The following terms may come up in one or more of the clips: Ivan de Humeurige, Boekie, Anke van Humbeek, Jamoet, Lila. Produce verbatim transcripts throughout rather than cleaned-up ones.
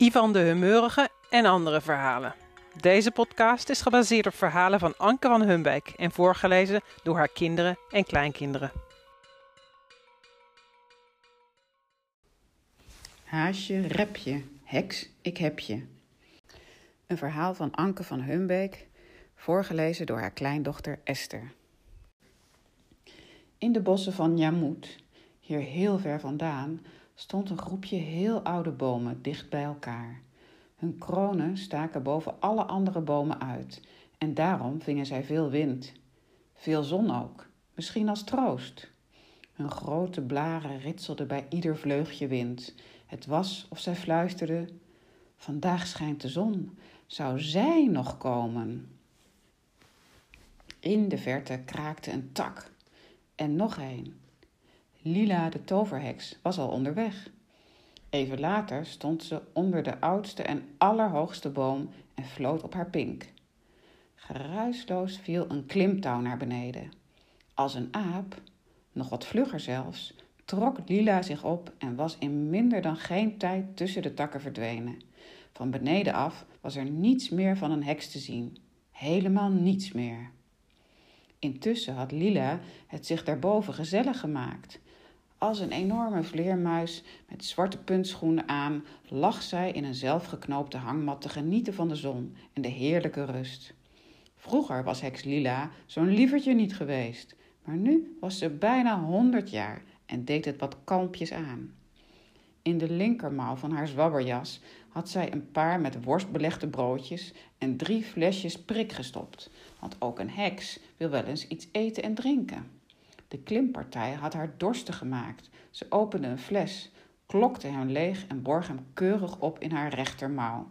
Ivan de Humeurige en andere verhalen. Deze podcast is gebaseerd op verhalen van Anke van Humbeek en voorgelezen door haar kinderen en kleinkinderen. Haasje, repje, heks, ik heb je. Een verhaal van Anke van Humbeek, voorgelezen door haar kleindochter Esther. In de bossen van Jamoet, hier heel ver vandaan, stond een groepje heel oude bomen dicht bij elkaar. Hun kronen staken boven alle andere bomen uit en daarom vingen zij veel wind. Veel zon ook, misschien als troost. Hun grote blaren ritselden bij ieder vleugje wind. Het was of zij fluisterde: vandaag schijnt de zon, zou zij nog komen? In de verte kraakte een tak en nog een. Lila, de toverheks, was al onderweg. Even later stond ze onder de oudste en allerhoogste boom en floot op haar pink. Geruisloos viel een klimtouw naar beneden. Als een aap, nog wat vlugger zelfs, trok Lila zich op en was in minder dan geen tijd tussen de takken verdwenen. Van beneden af was er niets meer van een heks te zien. Helemaal niets meer. Intussen had Lila het zich daarboven gezellig gemaakt. Als een enorme vleermuis met zwarte puntschoenen aan, lag zij in een zelfgeknoopte hangmat te genieten van de zon en de heerlijke rust. Vroeger was heks Lila zo'n lievertje niet geweest, maar nu was ze bijna honderd jaar en deed het wat kalmpjes aan. In de linkermouw van haar zwabberjas had zij een paar met worst belegde broodjes en drie flesjes prik gestopt, want ook een heks wil wel eens iets eten en drinken. De klimpartij had haar dorstig gemaakt. Ze opende een fles, klokte hem leeg en borg hem keurig op in haar rechtermouw.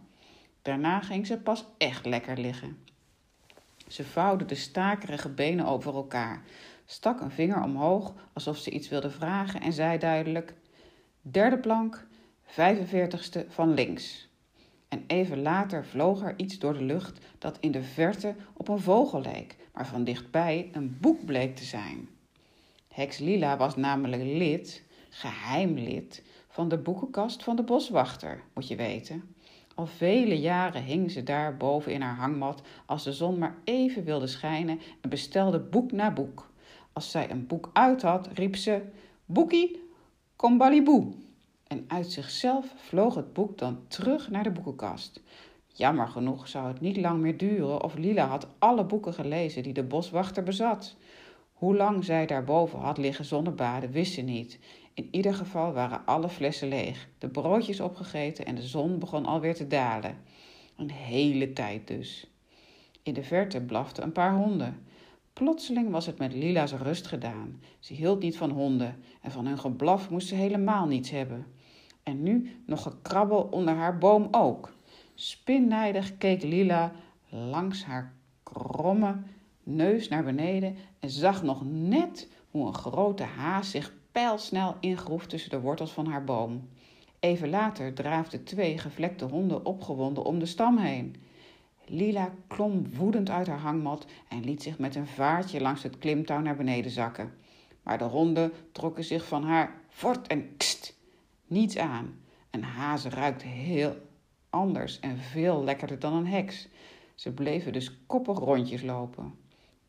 Daarna ging ze pas echt lekker liggen. Ze vouwde de stakerige benen over elkaar, stak een vinger omhoog alsof ze iets wilde vragen en zei duidelijk: derde plank, vijfenveertigste van links. En even later vloog er iets door de lucht dat in de verte op een vogel leek, maar van dichtbij een boek bleek te zijn. Heks Lila was namelijk lid, geheim lid, van de boekenkast van de boswachter, moet je weten. Al vele jaren hing ze daar boven in haar hangmat als de zon maar even wilde schijnen en bestelde boek na boek. Als zij een boek uit had, riep ze: "Boekie, kom baliboe." En uit zichzelf vloog het boek dan terug naar de boekenkast. Jammer genoeg zou het niet lang meer duren of Lila had alle boeken gelezen die de boswachter bezat. Hoe lang zij daarboven had liggen zonnebaden, wist ze niet. In ieder geval waren alle flessen leeg, de broodjes opgegeten en de zon begon alweer te dalen. Een hele tijd dus. In de verte blaften een paar honden. Plotseling was het met Lila's rust gedaan. Ze hield niet van honden en van hun geblaf moest ze helemaal niets hebben. En nu nog gekrabbel onder haar boom ook. Spinnijdig keek Lila langs haar kromme neus naar beneden en zag nog net hoe een grote haas zich pijlsnel ingroef tussen de wortels van haar boom. Even later draafden twee gevlekte honden opgewonden om de stam heen. Lila klom woedend uit haar hangmat en liet zich met een vaartje langs het klimtouw naar beneden zakken. Maar de honden trokken zich van haar fort en kst niets aan. Een haas ruikt heel anders en veel lekkerder dan een heks. Ze bleven dus koppig rondjes lopen.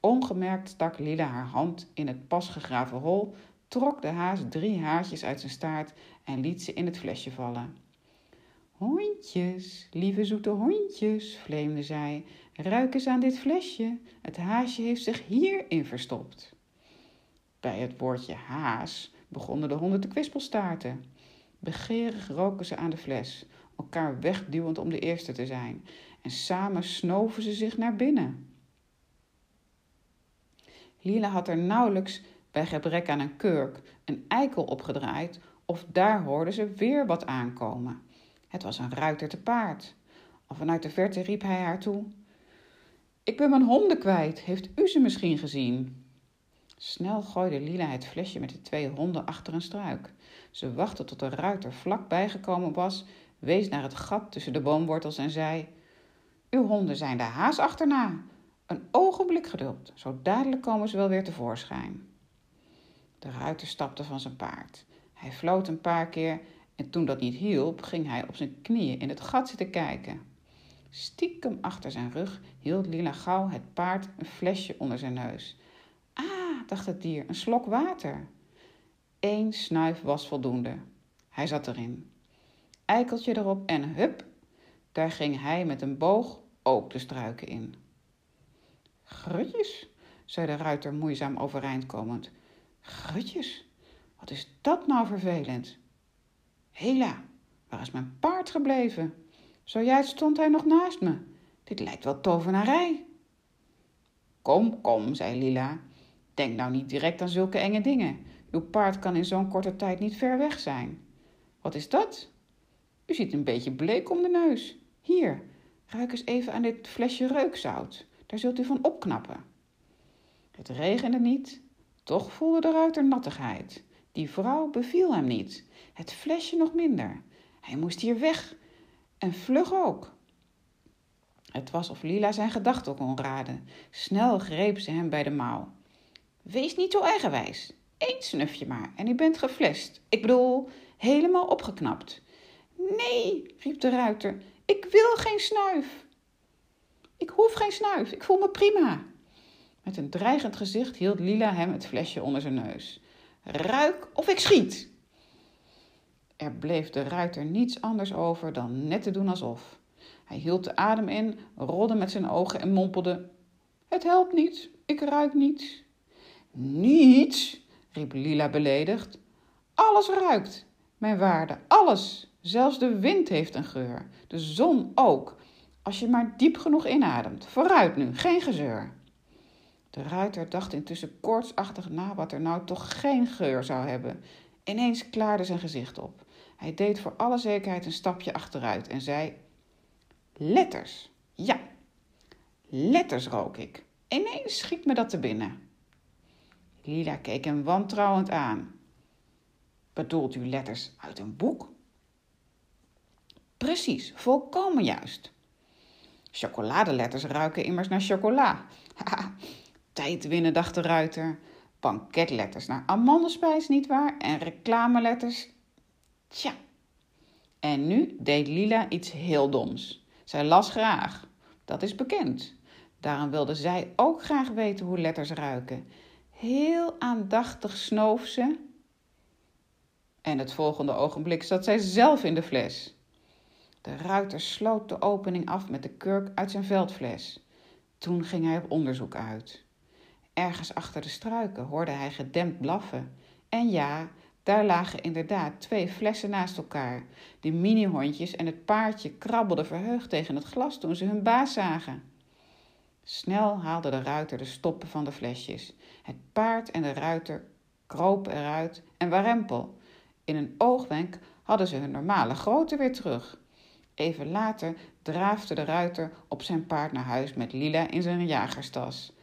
Ongemerkt stak Lila haar hand in het pas gegraven hol, trok de haas drie haartjes uit zijn staart en liet ze in het flesje vallen. "Hondjes, lieve zoete hondjes," vleemde zij, "ruik eens aan dit flesje. Het haasje heeft zich hierin verstopt." Bij het woordje haas begonnen de honden te kwispelstaarten. Begeerig roken ze aan de fles, elkaar wegduwend om de eerste te zijn, en samen snoven ze zich naar binnen. Lila had er nauwelijks, bij gebrek aan een kurk, een eikel opgedraaid, of daar hoorde ze weer wat aankomen. Het was een ruiter te paard. Al vanuit de verte riep hij haar toe: "Ik ben mijn honden kwijt, heeft u ze misschien gezien?" Snel gooide Lila het flesje met de twee honden achter een struik. Ze wachtte tot de ruiter vlakbij gekomen was, wees naar het gat tussen de boomwortels en zei: "Uw honden zijn de haas achterna. Een ogenblik geduld, zo dadelijk komen ze wel weer tevoorschijn." De ruiter stapte van zijn paard. Hij floot een paar keer En toen dat niet hielp, ging hij op zijn knieën in het gat zitten kijken. Stiekem achter zijn rug hield Lila gauw het paard een flesje onder zijn neus. Ah, dacht het dier, een slok water. Eén snuif was voldoende. Hij zat erin. Eikeltje erop en hup, daar ging hij met een boog ook de struiken in. Grutjes, zei de ruiter moeizaam overeind komend. Grutjes, wat is dat nou vervelend? Hela, waar is mijn paard gebleven? Zojuist stond hij nog naast me. Dit lijkt wel tovenarij. Kom, kom, zei Lila. Denk nou niet direct aan zulke enge dingen. Uw paard kan in zo'n korte tijd niet ver weg zijn. Wat is dat? U ziet een beetje bleek om de neus. Hier, ruik eens even aan dit flesje reukzout. Daar zult u van opknappen. Het regende niet. Toch voelde de ruiter nattigheid. Die vrouw beviel hem niet. Het flesje nog minder. Hij moest hier weg. En vlug ook. Het was of Lila zijn gedachten kon raden. Snel greep ze hem bij de mouw. Wees niet zo eigenwijs. Eén snufje maar en u bent geflesd. Ik bedoel, helemaal opgeknapt. Nee, riep de ruiter. Ik wil geen snuif. Ik hoef geen snuif. Ik voel me prima. Met een dreigend gezicht hield Lila hem het flesje onder zijn neus. Ruik of ik schiet. Er bleef de ruiter niets anders over dan net te doen alsof. Hij hield de adem in, rolde met zijn ogen en mompelde. Het helpt niet, ik ruik niets. Niets, riep Lila beledigd. Alles ruikt, mijn waarde, alles. Zelfs de wind heeft een geur, de zon ook. Als je maar diep genoeg inademt, vooruit nu, geen gezeur. De ruiter dacht intussen koortsachtig na wat er nou toch geen geur zou hebben. Ineens klaarde zijn gezicht op. Hij deed voor alle zekerheid een stapje achteruit en zei... Letters, ja, letters rook ik. Ineens schiet me dat te binnen. Lila keek hem wantrouwend aan. Bedoelt u letters uit een boek? Precies, volkomen juist. Chocoladeletters ruiken immers naar chocola. Haha, tijd winnen, dacht de ruiter... Banketletters naar amandelspijs, nietwaar? En reclameletters. Tja. En nu deed Lila iets heel doms. Zij las graag. Dat is bekend. Daarom wilde zij ook graag weten hoe letters ruiken. Heel aandachtig snoof ze. En het volgende ogenblik zat zij zelf in de fles. De ruiter sloot de opening af met de kurk uit zijn veldfles. Toen ging hij op onderzoek uit. Ergens achter de struiken hoorde hij gedempt blaffen. En ja, daar lagen inderdaad twee flessen naast elkaar. De minihondjes en het paardje krabbelden verheugd tegen het glas toen ze hun baas zagen. Snel haalde de ruiter de stoppen van de flesjes. Het paard en de ruiter kropen eruit en warempel. In een oogwenk hadden ze hun normale grootte weer terug. Even later draafde de ruiter op zijn paard naar huis met Lila in zijn jagerstas.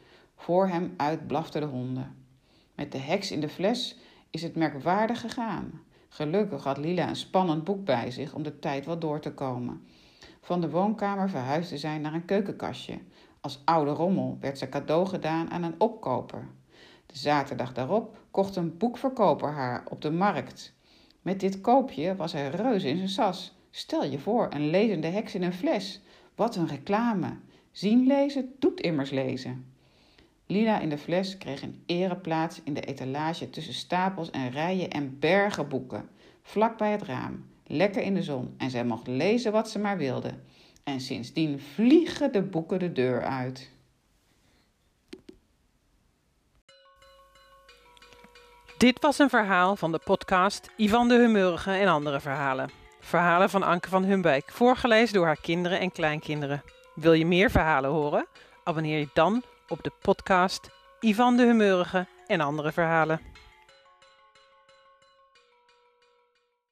Voor hem uitblaften de honden. Met de heks in de fles is het merkwaardig gegaan. Gelukkig had Lila een spannend boek bij zich om de tijd wel door te komen. Van de woonkamer verhuisde zij naar een keukenkastje. Als oude rommel werd ze cadeau gedaan aan een opkoper. De zaterdag daarop kocht een boekverkoper haar op de markt. Met dit koopje was hij reuze in zijn sas. Stel je voor, een lezende heks in een fles. Wat een reclame. Zien lezen doet immers lezen. Lila in de fles kreeg een ereplaats in de etalage tussen stapels en rijen en bergen boeken. Vlak bij het raam, lekker in de zon en zij mocht lezen wat ze maar wilde. En sindsdien vliegen de boeken de deur uit. Dit was een verhaal van de podcast Ivan de Humeurige en andere verhalen. Verhalen van Anke van Humbeek, voorgelezen door haar kinderen en kleinkinderen. Wil je meer verhalen horen? Abonneer je dan op de podcast Ivan de Humeurige en andere verhalen.